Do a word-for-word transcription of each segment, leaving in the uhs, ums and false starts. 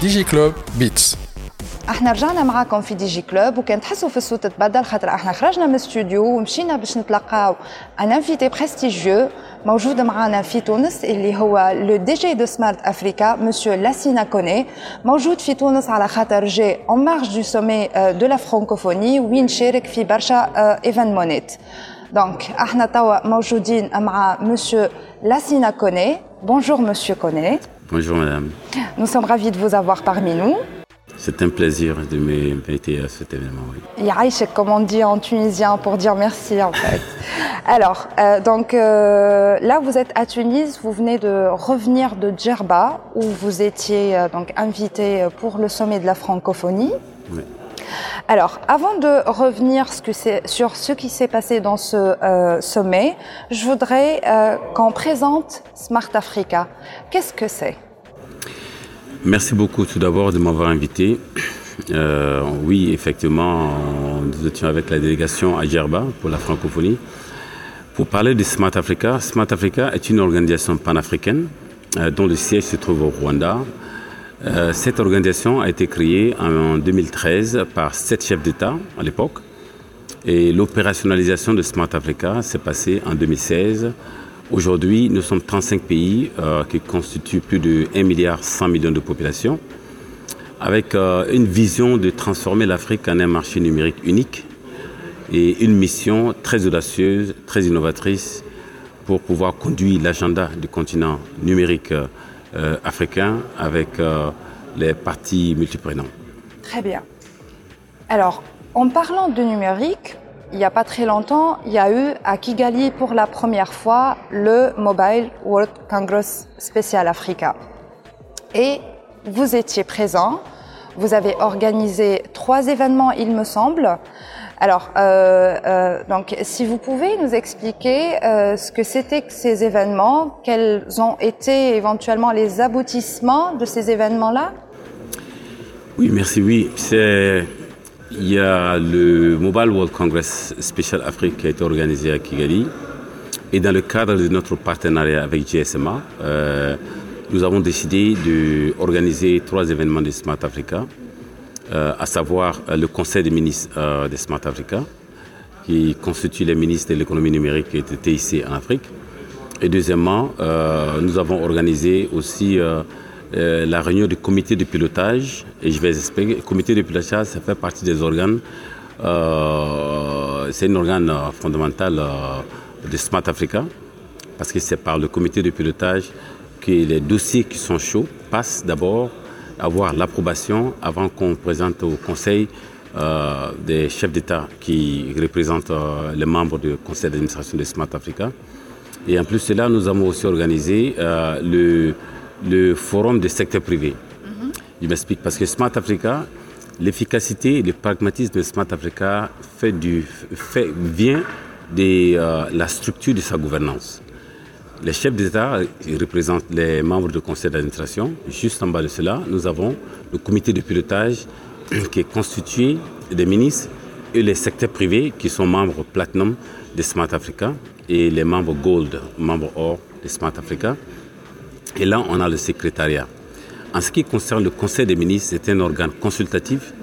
DigiClub Beats. احنا رجعنا معاكم في ديجي كلوب وكان تحسوا في الصوت تبدل خاطر احنا خرجنا من الاستوديو ومشينا باش نتلاقاو ان انفيتي بريستيجيو موجود معنا في تونس اللي هو لو دي جي دو سمارت افريكا مسيو لاسينا كوني موجود في تونس على خاطر جي اون مارج دو سومي دو لا فرانكوفوني وين شارك في برشا ايفينمونات. دونك احنا توا موجودين مع مسيو لاسينا كوني. بونجور مسيو كوني. بونجور مدام. نو سوم رافي دو فوز افوار parmi nous. C'est un plaisir de m'inviter à cet événement. Oui. Yaïchek, comme on dit en tunisien, pour dire merci en fait. Alors, euh, donc euh, là vous êtes à Tunis, vous venez de revenir de Djerba où vous étiez euh, donc invité pour le sommet de la francophonie. Oui. Alors, avant de revenir ce que c'est, sur ce qui s'est passé dans ce euh, sommet, je voudrais euh, qu'on présente Smart Africa. Qu'est-ce que c'est ? Merci beaucoup tout d'abord de m'avoir invité. Euh, oui, effectivement, nous étions avec la délégation à Djerba pour la francophonie. Pour parler de Smart Africa, Smart Africa est une organisation panafricaine euh, dont le siège se trouve au Rwanda. Euh, cette organisation a été créée en deux mille treize par sept chefs d'État à l'époque. Et l'opérationnalisation de Smart Africa s'est passée en deux mille seize. Aujourd'hui, nous sommes trente-cinq pays euh, qui constituent plus de un virgule un milliard de population, avec euh, une vision de transformer l'Afrique en un marché numérique unique et une mission très audacieuse, très innovatrice pour pouvoir conduire l'agenda du continent numérique euh, africain avec euh, les parties multiprenantes. Très bien. Alors, en parlant de numérique, il n'y a pas très longtemps, il y a eu à Kigali pour la première fois le Mobile World Congress spécial Africa. Et vous étiez présent, vous avez organisé trois événements, il me semble. Alors, euh, euh, donc, si vous pouvez nous expliquer euh, ce que c'était que ces événements, quels ont été éventuellement les aboutissements de ces événements-là ? Oui, merci, oui. C'est... Il y a le Mobile World Congress Special Afrique qui a été organisé à Kigali. Et dans le cadre de notre partenariat avec G S M A, euh, nous avons décidé d'organiser trois événements de Smart Africa, euh, à savoir le Conseil des ministres euh, de Smart Africa, qui constitue les ministres de l'économie numérique qui étaient ici en Afrique. Et deuxièmement, euh, nous avons organisé aussi... Euh, Euh, la réunion du comité de pilotage, et je vais expliquer, le comité de pilotage, ça fait partie des organes, euh, c'est un organe euh, fondamental euh, de Smart Africa, parce que c'est par le comité de pilotage que les dossiers qui sont chauds passent d'abord à avoir l'approbation avant qu'on présente au Conseil euh, des chefs d'État qui représentent euh, les membres du Conseil d'administration de Smart Africa. Et en plus de là, nous avons aussi organisé euh, le... le forum des secteurs privés. Mm-hmm. Je m'explique, parce que Smart Africa, l'efficacité et le pragmatisme de Smart Africa fait du, fait, vient de euh, la structure de sa gouvernance. Les chefs d'État représentent les membres du conseil d'administration. Juste en bas de cela, nous avons le comité de pilotage qui est constitué des ministres et les secteurs privés qui sont membres platinum de Smart Africa et les membres gold, membres or de Smart Africa. Et là, on a le secrétariat. En ce qui concerne le Conseil des ministres, c'est un organe consultatif euh,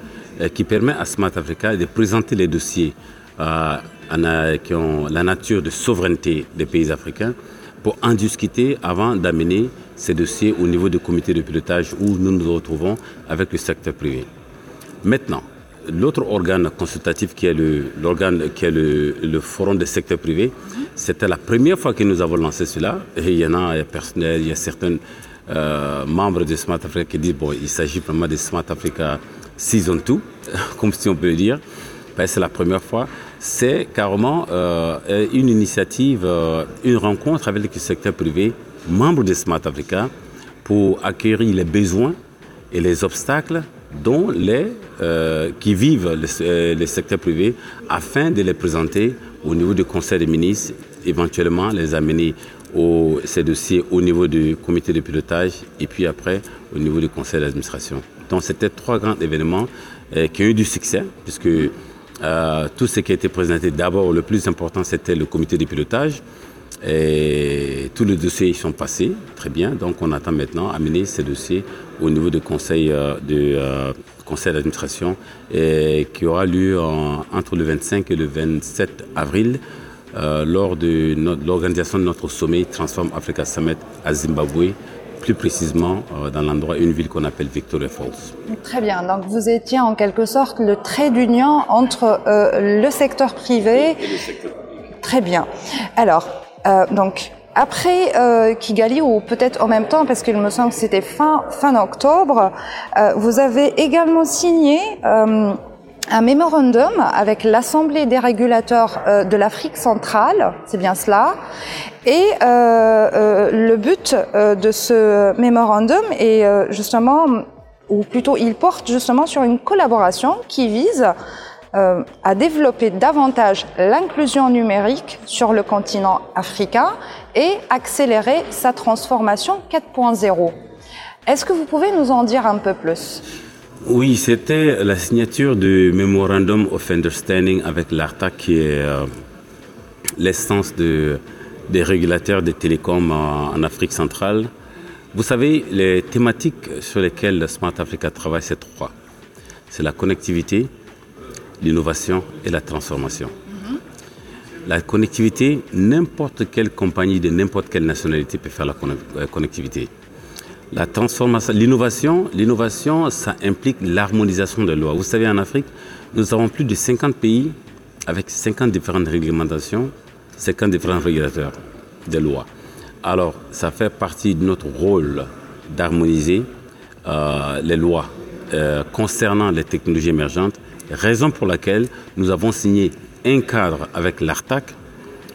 qui permet à Smart Africa de présenter les dossiers euh, en, euh, qui ont la nature de souveraineté des pays africains pour en discuter avant d'amener ces dossiers au niveau du comité de pilotage où nous nous retrouvons avec le secteur privé. Maintenant, l'autre organe consultatif qui est le, l'organe, qui est le, le forum des secteurs privés, c'était la première fois que nous avons lancé cela. Et il y en a, il y a, personnel, il y a certains euh, membres de Smart Africa qui disent bon, il s'agit vraiment de Smart Africa Season deux, comme si on peut le dire. Ben, c'est la première fois. C'est carrément euh, une initiative, euh, une rencontre avec le secteur privé, membre de Smart Africa, pour acquérir les besoins et les obstacles dont les euh, qui vivent les, euh, les secteurs privés afin de les présenter au niveau du Conseil des ministres, éventuellement les amener au, ces dossiers au niveau du comité de pilotage et puis après au niveau du Conseil d'administration. Donc c'était trois grands événements euh, qui ont eu du succès puisque euh, tout ce qui a été présenté, d'abord le plus important c'était le comité de pilotage Et tous les dossiers sont passés, très bien. Donc on attend maintenant amener ces dossiers au niveau du conseil euh, de, euh, conseil d'administration et qui aura lieu en, entre le vingt-cinq et le vingt-sept avril euh, lors de notre, l'organisation de notre sommet Transform Africa Summit à Zimbabwe, plus précisément euh, dans l'endroit, une ville qu'on appelle Victoria Falls. Très bien, donc vous étiez en quelque sorte le trait d'union entre euh, le secteur privé et le secteur public. Très bien. Alors, euh, donc après euh, Kigali, ou peut-être en même temps, parce qu'il me semble que c'était fin, fin octobre, euh, vous avez également signé euh, un mémorandum avec l'Assemblée des régulateurs euh, de l'Afrique centrale, c'est bien cela. Et euh, euh, le but euh, de ce mémorandum est euh, justement, ou plutôt il porte justement sur une collaboration qui vise euh, à développer davantage l'inclusion numérique sur le continent africain et accélérer sa transformation quatre point zéro. Est-ce que vous pouvez nous en dire un peu plus ? Oui, c'était la signature du Memorandum of Understanding avec l'ARTA, qui est euh, l'essence de... des régulateurs des télécoms en Afrique centrale. Vous savez, les thématiques sur lesquelles Smart Africa travaille, c'est trois. C'est la connectivité, l'innovation et la transformation. Mm-hmm. La connectivité, n'importe quelle compagnie de n'importe quelle nationalité peut faire la connectivité. La transformation, l'innovation, l'innovation, ça implique l'harmonisation des lois. Vous savez, en Afrique, nous avons plus de cinquante pays avec cinquante différentes réglementations, cinquante différents régulateurs de lois. Alors, ça fait partie de notre rôle d'harmoniser euh, les lois euh, concernant les technologies émergentes, raison pour laquelle nous avons signé un cadre avec l'ARTAC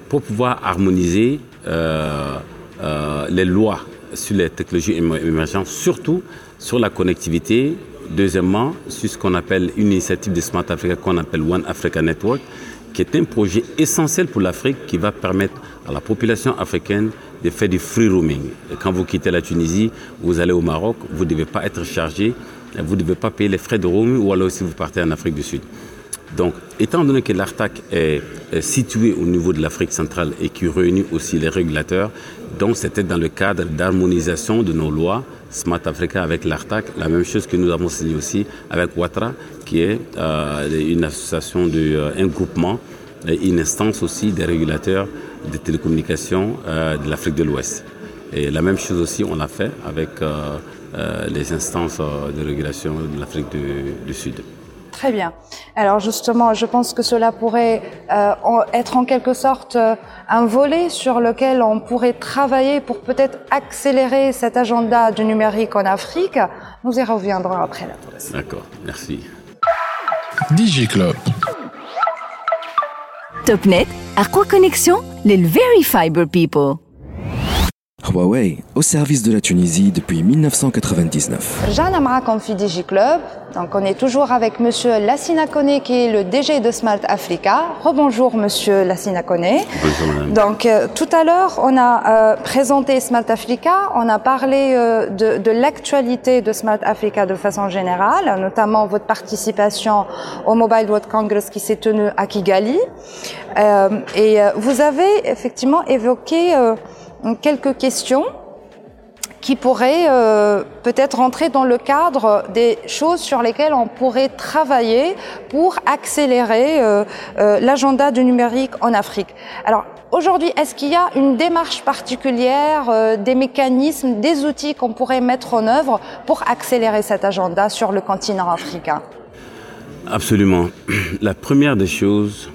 pour pouvoir harmoniser euh, euh, les lois sur les technologies émergentes, surtout sur la connectivité. Deuxièmement, sur ce qu'on appelle une initiative de Smart Africa, qu'on appelle One Africa Network, qui est un projet essentiel pour l'Afrique qui va permettre à la population africaine de faire du free roaming. Et quand vous quittez la Tunisie, vous allez au Maroc, vous ne devez pas être chargé, vous ne devez pas payer les frais de roaming, ou alors si vous partez en Afrique du Sud. Donc, étant donné que l'ARTAC est, est situé au niveau de l'Afrique centrale et qui réunit aussi les régulateurs, donc c'était dans le cadre d'harmonisation de nos lois, Smart Africa avec l'ARTAC, la même chose que nous avons signé aussi avec OATRA, qui est euh, une association, de, euh, un groupement, une instance aussi des régulateurs des télécommunications euh, de l'Afrique de l'Ouest. Et la même chose aussi, on l'a fait avec euh, euh, les instances euh, de régulation de l'Afrique du, du Sud. Très bien. Alors justement, je pense que cela pourrait euh, être en quelque sorte un volet sur lequel on pourrait travailler pour peut-être accélérer cet agenda du numérique en Afrique. Nous y reviendrons après la pause. D'accord, merci. DigiClub. Topnet, Aqua Connexion, les Very Fiber People. Huawei, au service de la Tunisie depuis dix-neuf cent quatre-vingt-dix-neuf. Jana Marakan fi DigiClub. Donc on est toujours avec Monsieur Lassina Kone, qui est le D G de Smart Africa. Rebonjour Monsieur Lassina Kone. Bonjour Madame. Donc euh, tout à l'heure on a euh, présenté Smart Africa, on a parlé euh, de, de l'actualité de Smart Africa de façon générale, notamment votre participation au Mobile World Congress qui s'est tenu à Kigali. Euh, et euh, vous avez effectivement évoqué euh, quelques questions qui pourraient euh, peut-être rentrer dans le cadre des choses sur lesquelles on pourrait travailler pour accélérer euh, euh, l'agenda du numérique en Afrique. Alors aujourd'hui, est-ce qu'il y a une démarche particulière, euh, des mécanismes, des outils qu'on pourrait mettre en œuvre pour accélérer cet agenda sur le continent africain ? Absolument. La première des choses,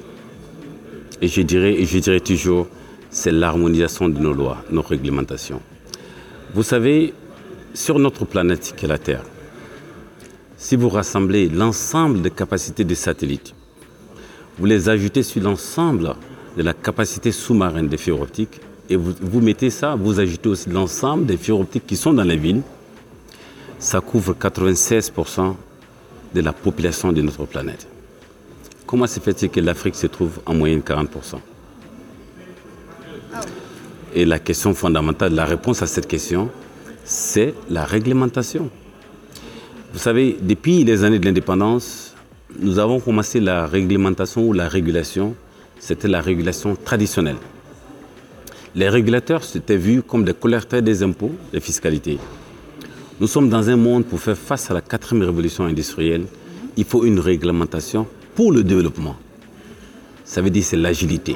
et je dirais, et je dirais toujours, c'est l'harmonisation de nos lois, nos réglementations. Vous savez, sur notre planète qui est la Terre, si vous rassemblez l'ensemble des capacités des satellites, vous les ajoutez sur l'ensemble de la capacité sous-marine des fibres optiques, et vous, vous mettez ça, vous ajoutez aussi l'ensemble des fibres optiques qui sont dans les villes, ça couvre quatre-vingt-seize pour cent de la population de notre planète. Comment se fait-il que l'Afrique se trouve en moyenne quarante pour cent ? Et la question fondamentale, la réponse à cette question, c'est la réglementation. Vous savez, depuis les années de l'indépendance, nous avons commencé la réglementation ou la régulation, c'était la régulation traditionnelle. les régulateurs s'étaient vus comme des collecteurs des impôts, des fiscalités. Nous sommes dans un monde pour faire face à la quatrième révolution industrielle. Il faut une réglementation pour le développement. Ça veut dire c'est l'agilité.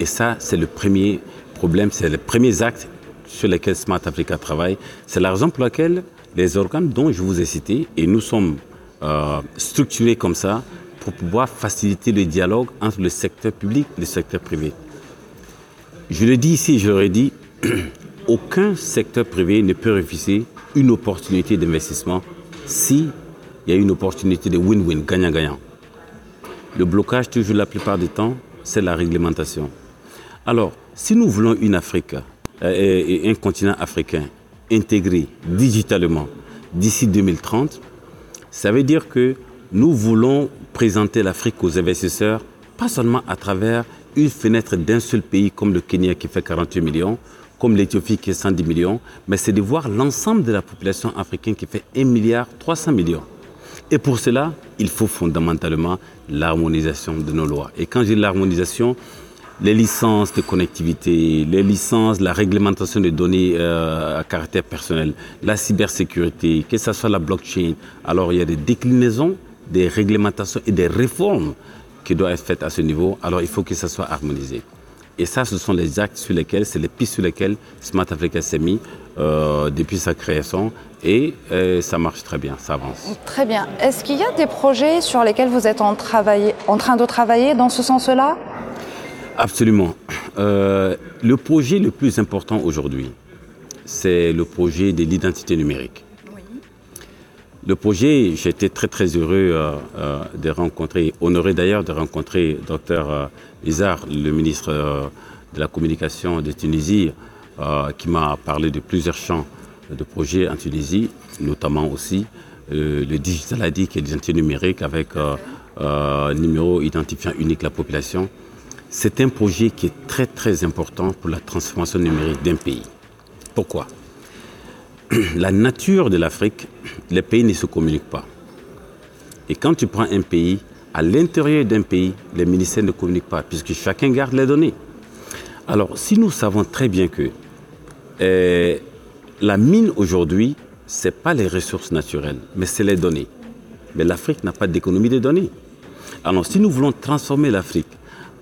Et ça, c'est le premier problème, c'est les premiers actes sur lesquels Smart Africa travaille. C'est la raison pour laquelle les organes dont je vous ai cités, et nous sommes euh, structurés comme ça, pour pouvoir faciliter le dialogue entre le secteur public et le secteur privé. Je le dis ici, je le redis, aucun secteur privé ne peut refuser une opportunité d'investissement s'il y a une opportunité de win-win, gagnant-gagnant. Le blocage, toujours la plupart du temps, c'est la réglementation. Alors, si nous voulons une Afrique, euh, et un continent africain intégré digitalement d'ici deux mille trente, ça veut dire que nous voulons présenter l'Afrique aux investisseurs, pas seulement à travers une fenêtre d'un seul pays comme le Kenya qui fait quarante-huit millions, comme l'Éthiopie qui est cent dix millions, mais c'est de voir l'ensemble de la population africaine qui fait un milliard trois cents millions. Et pour cela, il faut fondamentalement l'harmonisation de nos lois. Et quand j'ai l'harmonisation, les licences de connectivité, les licences, la réglementation des données euh, à caractère personnel, la cybersécurité, que ce soit la blockchain, alors il y a des déclinaisons, des réglementations et des réformes qui doivent être faites à ce niveau, alors il faut que ça soit harmonisé. Et ça, ce sont les actes sur lesquels, c'est les pistes sur lesquelles Smart Africa s'est mis euh, depuis sa création et euh, ça marche très bien, ça avance. Très bien. Est-ce qu'il y a des projets sur lesquels vous êtes en, travail, en train de travailler dans ce sens-là ? Absolument. Euh, le projet le plus important aujourd'hui, c'est le projet de l'identité numérique. Le projet, j'étais très très heureux euh, euh, de rencontrer, honoré d'ailleurs de rencontrer Dr Izard, le ministre euh, de la Communication de Tunisie, euh, qui m'a parlé de plusieurs champs de projets en Tunisie, notamment aussi euh, le Digital I D qui est l'identité numérique avec euh, euh, numéro identifiant unique de la population. C'est un projet qui est très très important pour la transformation numérique d'un pays. Pourquoi ? La nature de l'Afrique, les pays ne se communiquent pas. Et quand tu prends un pays, à l'intérieur d'un pays, les ministères ne communiquent pas, puisque chacun garde les données. Alors, si nous savons très bien que euh, la mine aujourd'hui, ce n'est pas les ressources naturelles, mais c'est les données. Mais l'Afrique n'a pas d'économie de données. Alors, si nous voulons transformer l'Afrique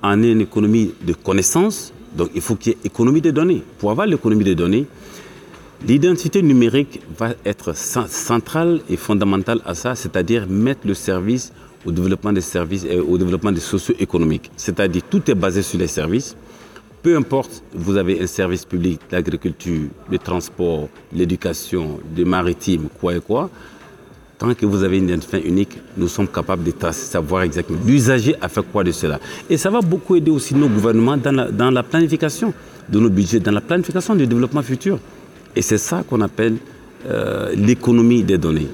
en une économie de connaissances, donc il faut qu'il y ait économie de données. Pour avoir l'économie de données, l'identité numérique va être centrale et fondamentale à ça, c'est-à-dire mettre le service au développement des services et au développement des socio-économiques. C'est-à-dire tout est basé sur les services. Peu importe, vous avez un service public, l'agriculture, le transport, l'éducation, le maritime, quoi et quoi. Tant que vous avez une identité unique, nous sommes capables de tracer, savoir exactement l'usager a fait quoi de cela. Et ça va beaucoup aider aussi nos gouvernements dans la, dans la planification de nos budgets, dans la planification du développement futur. Et c'est ça qu'on appelle euh, l'économie des données.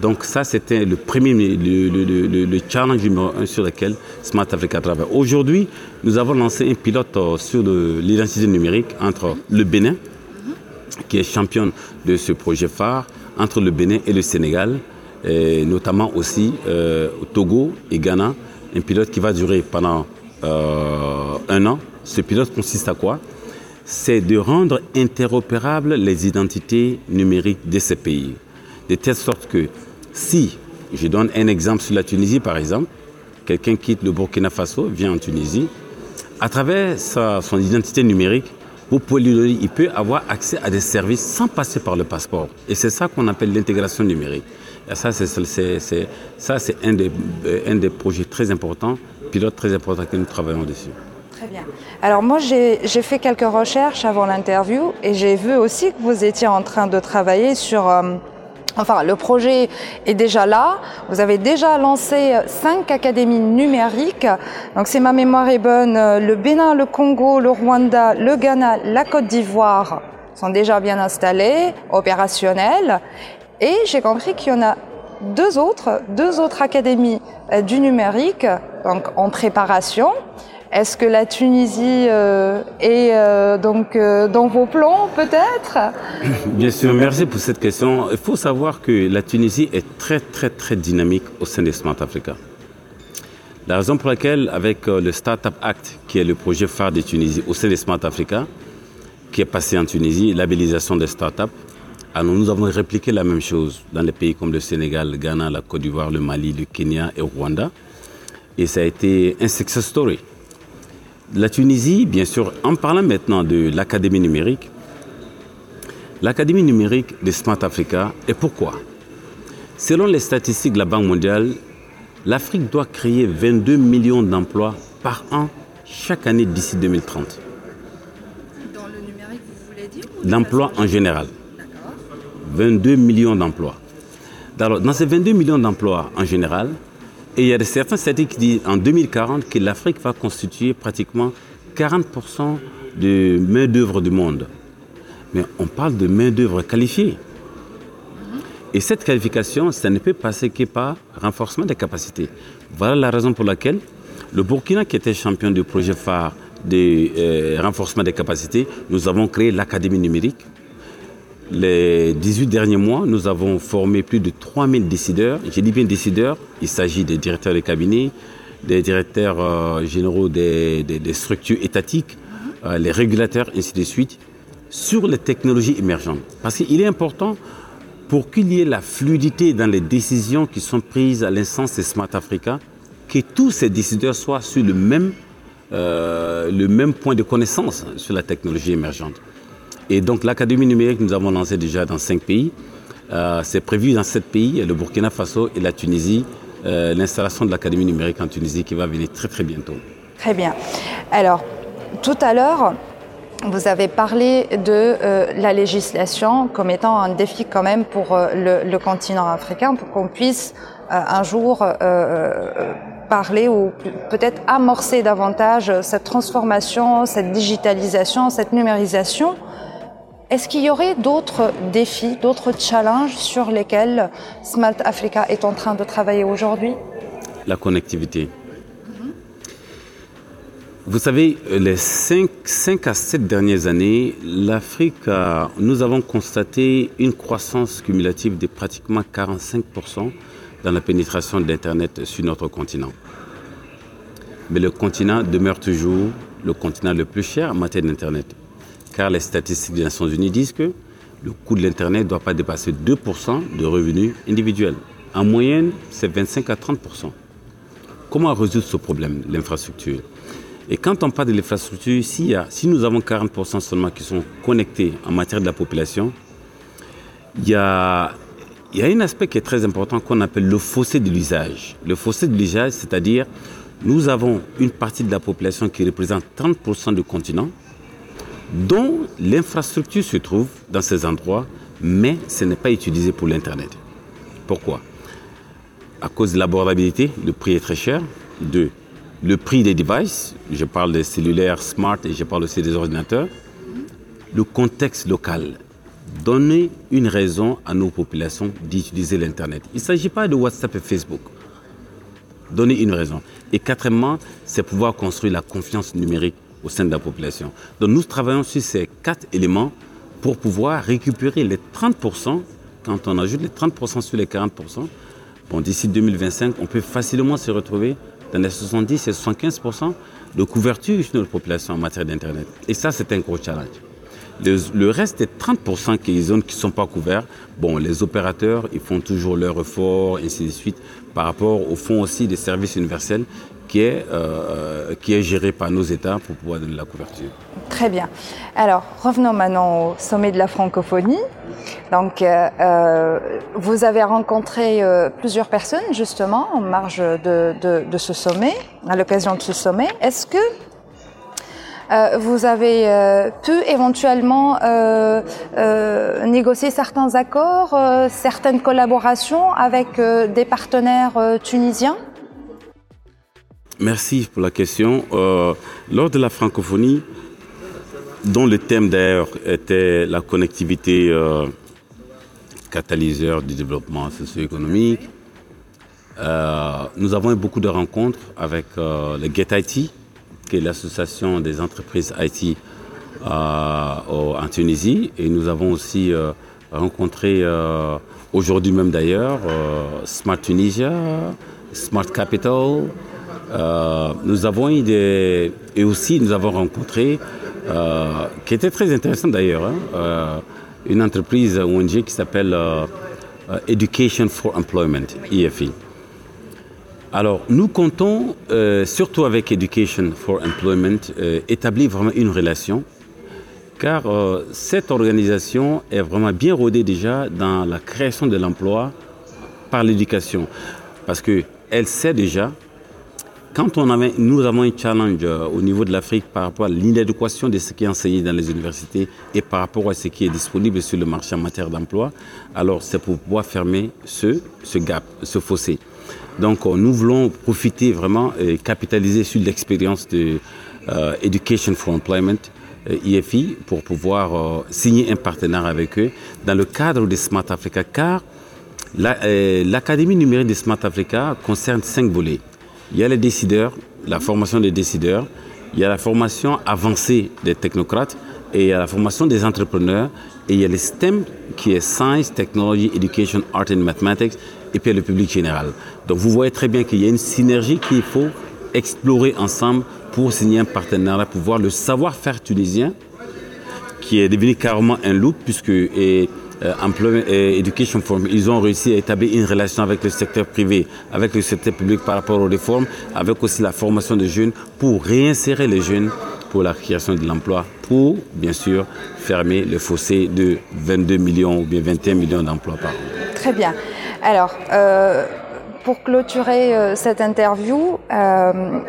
Donc ça, c'était le premier le, le, le, le challenge numéro un sur lequel Smart Africa travaille. Aujourd'hui, nous avons lancé un pilote sur le, l'identité numérique entre le Bénin, qui est champion de ce projet phare, entre le Bénin et le Sénégal, et notamment aussi euh, au Togo et Ghana, un pilote qui va durer pendant euh, un an. Ce pilote consiste à quoi ? C'est de rendre interopérables les identités numériques de ces pays. De telle sorte que si, je donne un exemple sur la Tunisie par exemple, quelqu'un quitte le Burkina Faso, vient en Tunisie, à travers sa, son identité numérique, vous pouvez lui donner, il peut avoir accès à des services sans passer par le passeport. Et c'est ça qu'on appelle l'intégration numérique. Et ça, c'est, c'est, c'est, ça, c'est un des, un des projets très importants, pilote très important que nous travaillons dessus. Très bien. Alors moi, j'ai, j'ai fait quelques recherches avant l'interview et j'ai vu aussi que vous étiez en train de travailler sur... Euh, enfin, le projet est déjà là. Vous avez déjà lancé cinq académies numériques. Donc, si ma mémoire est bonne, le Bénin, le Congo, le Rwanda, le Ghana, la Côte d'Ivoire sont déjà bien installées, opérationnelles. Et j'ai compris qu'il y en a deux autres, deux autres académies euh, du numérique, donc en préparation. Est-ce que la Tunisie euh, est euh, donc euh, dans vos plans, peut-être ? Bien sûr, merci pour cette question. Il faut savoir que la Tunisie est très, très, très dynamique au sein de Smart Africa. La raison pour laquelle, avec le Startup Act, qui est le projet phare de Tunisie au sein de Smart Africa, qui est passé en Tunisie, labellisation des startups, alors nous avons répliqué la même chose dans les pays comme le Sénégal, le Ghana, la Côte d'Ivoire, le Mali, le Kenya et le Rwanda. Et ça a été un success story. La Tunisie, bien sûr, en parlant maintenant de l'Académie numérique, l'Académie numérique de Smart Africa, et pourquoi? Selon les statistiques de la Banque mondiale, l'Afrique doit créer vingt-deux millions d'emplois par an, chaque année d'ici deux mille trente. Dans le numérique, vous voulez dire? L'emploi en général. D'accord. vingt-deux millions d'emplois. Alors, dans ces vingt-deux millions d'emplois en général, et il y a certains statistiques qui disent en deux mille quarante que l'Afrique va constituer pratiquement quarante pour cent de main-d'œuvre du monde. Mais on parle de main-d'œuvre qualifiée. Et cette qualification, ça ne peut passer que par renforcement des capacités. Voilà la raison pour laquelle le Burkina, qui était champion du projet phare de euh, renforcement des capacités, nous avons créé l'Académie numérique. Les dix-huit derniers mois, nous avons formé plus de trois mille décideurs. J'ai dit bien décideurs, il s'agit des directeurs de cabinet, des directeurs euh, généraux des, des, des structures étatiques, euh, les régulateurs, ainsi de suite, sur les technologies émergentes. Parce qu'il est important, pour qu'il y ait la fluidité dans les décisions qui sont prises à l'instance de Smart Africa, que tous ces décideurs soient sur le même, euh, le même point de connaissance sur la technologie émergente. Et donc l'Académie numérique, nous avons lancé déjà dans cinq pays. Euh, c'est prévu dans sept pays, le Burkina Faso et la Tunisie, euh, l'installation de l'Académie numérique en Tunisie qui va venir très très bientôt. Très bien. Alors, tout à l'heure, vous avez parlé de euh, la législation comme étant un défi quand même pour euh, le, le continent africain, pour qu'on puisse euh, un jour euh, parler ou peut-être amorcer davantage cette transformation, cette digitalisation, cette numérisation. Est-ce qu'il y aurait d'autres défis, d'autres challenges sur lesquels Smart Africa est en train de travailler aujourd'hui? La connectivité. Mm-hmm. Vous savez, les cinq, cinq à sept dernières années, l'Afrique, nous avons constaté une croissance cumulative de pratiquement quarante-cinq pour cent dans la pénétration d'Internet sur notre continent. Mais le continent demeure toujours le continent le plus cher en matière d'Internet. Car les statistiques des Nations Unies disent que le coût de l'Internet ne doit pas dépasser deux pour cent de revenus individuels. En moyenne, c'est vingt-cinq à trente pour cent. Comment résoudre ce problème, l'infrastructure? Et quand on parle de l'infrastructure, si, si nous avons quarante pour cent seulement qui sont connectés en matière de la population, il y a, il y a un aspect qui est très important qu'on appelle le fossé de l'usage. Le fossé de l'usage, c'est-à-dire nous avons une partie de la population qui représente trente pour cent du continent, dont l'infrastructure se trouve dans ces endroits, mais ce n'est pas utilisé pour l'Internet. Pourquoi? À cause de l'abordabilité, le prix est très cher. Deux, le prix des devices, je parle des cellulaires smart et je parle aussi des ordinateurs. Le contexte local, donner une raison à nos populations d'utiliser l'Internet. Il ne s'agit pas de WhatsApp et Facebook. Donner une raison. Et quatrièmement, c'est pouvoir construire la confiance numérique au sein de la population. Donc nous travaillons sur ces quatre éléments pour pouvoir récupérer les trente pour cent. Quand on ajoute les trente pour cent sur les quarante pour cent, bon, d'ici deux mille vingt-cinq, on peut facilement se retrouver dans les soixante-dix et soixante-quinze pour cent de couverture de notre population en matière d'Internet. Et ça, c'est un gros challenge. Le, le reste des trente pour cent qui ne sont pas couverts, bon, les opérateurs, ils font toujours leur effort, ainsi de suite, par rapport au fonds aussi des services universels qui est, euh, qui est géré par nos États pour pouvoir donner la couverture. Très bien. Alors, revenons maintenant au sommet de la francophonie. Donc, euh, vous avez rencontré euh, plusieurs personnes, justement, en marge de, de, de ce sommet, à l'occasion de ce sommet. Est-ce que euh, vous avez euh, pu éventuellement euh, euh, négocier certains accords, euh, certaines collaborations avec euh, des partenaires euh, tunisiens? Merci pour la question. Euh, lors de la francophonie, dont le thème d'ailleurs était la connectivité euh, catalyseur du développement socio-économique, euh, nous avons eu beaucoup de rencontres avec euh, le GetIT, qui est l'association des entreprises I T euh, en Tunisie. Et nous avons aussi euh, rencontré, euh, aujourd'hui même d'ailleurs, euh, Smart Tunisia, Smart Capital, Euh, nous avons eu des, et aussi nous avons rencontré, euh, qui était très intéressant d'ailleurs, hein, euh, une entreprise O N G qui s'appelle euh, Education for Employment, E F E. Alors, nous comptons, euh, surtout avec Education for Employment, euh, établir vraiment une relation, car euh, cette organisation est vraiment bien rodée déjà dans la création de l'emploi par l'éducation, parce qu'elle sait déjà. Quand on avait, nous avons un challenge euh, au niveau de l'Afrique par rapport à l'inadéquation de ce qui est enseigné dans les universités et par rapport à ce qui est disponible sur le marché en matière d'emploi, alors c'est pour pouvoir fermer ce, ce gap, ce fossé. Donc euh, nous voulons profiter vraiment et capitaliser sur l'expérience de euh, Education for Employment, E F E, euh, pour pouvoir euh, signer un partenariat avec eux dans le cadre de Smart Africa, car la, euh, l'Académie numérique de Smart Africa concerne cinq volets. Il y a les décideurs, la formation des décideurs, il y a la formation avancée des technocrates et il y a la formation des entrepreneurs et il y a les S T E M qui est Science, Technology, Education, Art and Mathematics et puis il y a le public général. Donc vous voyez très bien qu'il y a une synergie qu'il faut explorer ensemble pour signer un partenariat, pour voir le savoir-faire tunisien qui est devenu carrément un loop puisque et, Euh, Employment et Education Forum, ils ont réussi à établir une relation avec le secteur privé, avec le secteur public par rapport aux réformes, avec aussi la formation des jeunes pour réinsérer les jeunes pour la création de l'emploi, pour bien sûr fermer le fossé de vingt-deux millions ou bien vingt et un millions d'emplois par an. Très bien. Alors, euh, pour clôturer euh, cette interview, euh,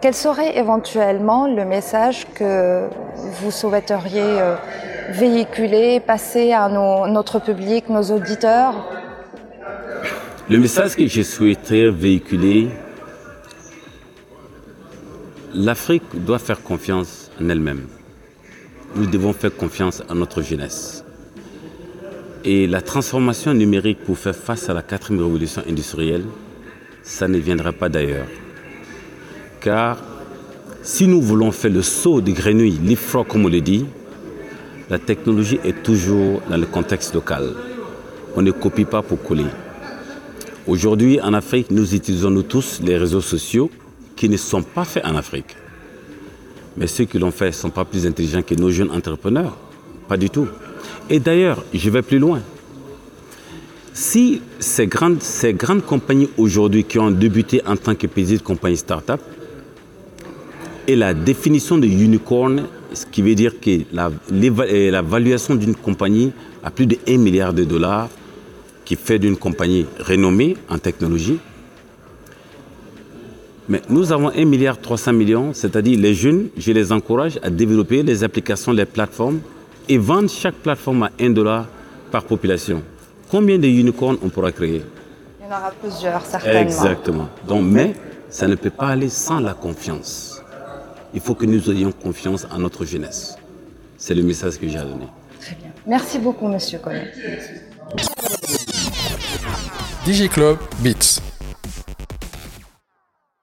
quel serait éventuellement le message que vous souhaiteriez euh, véhiculer, passer à nos, notre public, nos auditeurs? Le message que je souhaiterais véhiculer, l'Afrique doit faire confiance en elle-même. Nous devons faire confiance à notre jeunesse. Et la transformation numérique pour faire face à la quatrième révolution industrielle, ça ne viendra pas d'ailleurs. Car si nous voulons faire le saut de grenouille, leapfrog comme on le dit, la technologie est toujours dans le contexte local. On ne copie pas pour coller. Aujourd'hui, en Afrique, nous utilisons nous tous les réseaux sociaux qui ne sont pas faits en Afrique. Mais ceux qui l'ont fait ne sont pas plus intelligents que nos jeunes entrepreneurs. Pas du tout. Et d'ailleurs, je vais plus loin. Si ces grandes, ces grandes compagnies aujourd'hui qui ont débuté en tant que petites compagnies start-up, et la définition de unicorn, ce qui veut dire que la, la valuation d'une compagnie à plus de un milliard de dollars, qui fait d'une compagnie renommée en technologie. Mais nous avons un milliard trois cents millions, c'est-à-dire les jeunes, je les encourage à développer les applications, les plateformes et vendre chaque plateforme à un dollar par population. Combien de unicorns on pourra créer? Il y en aura plusieurs, certainement. Exactement. Donc, mais ça ne peut pas aller sans la confiance. Il faut que nous ayons confiance en notre jeunesse. C'est le message que j'ai à donner. Très bien. Merci beaucoup, Monsieur Kone. DigiClub Beats.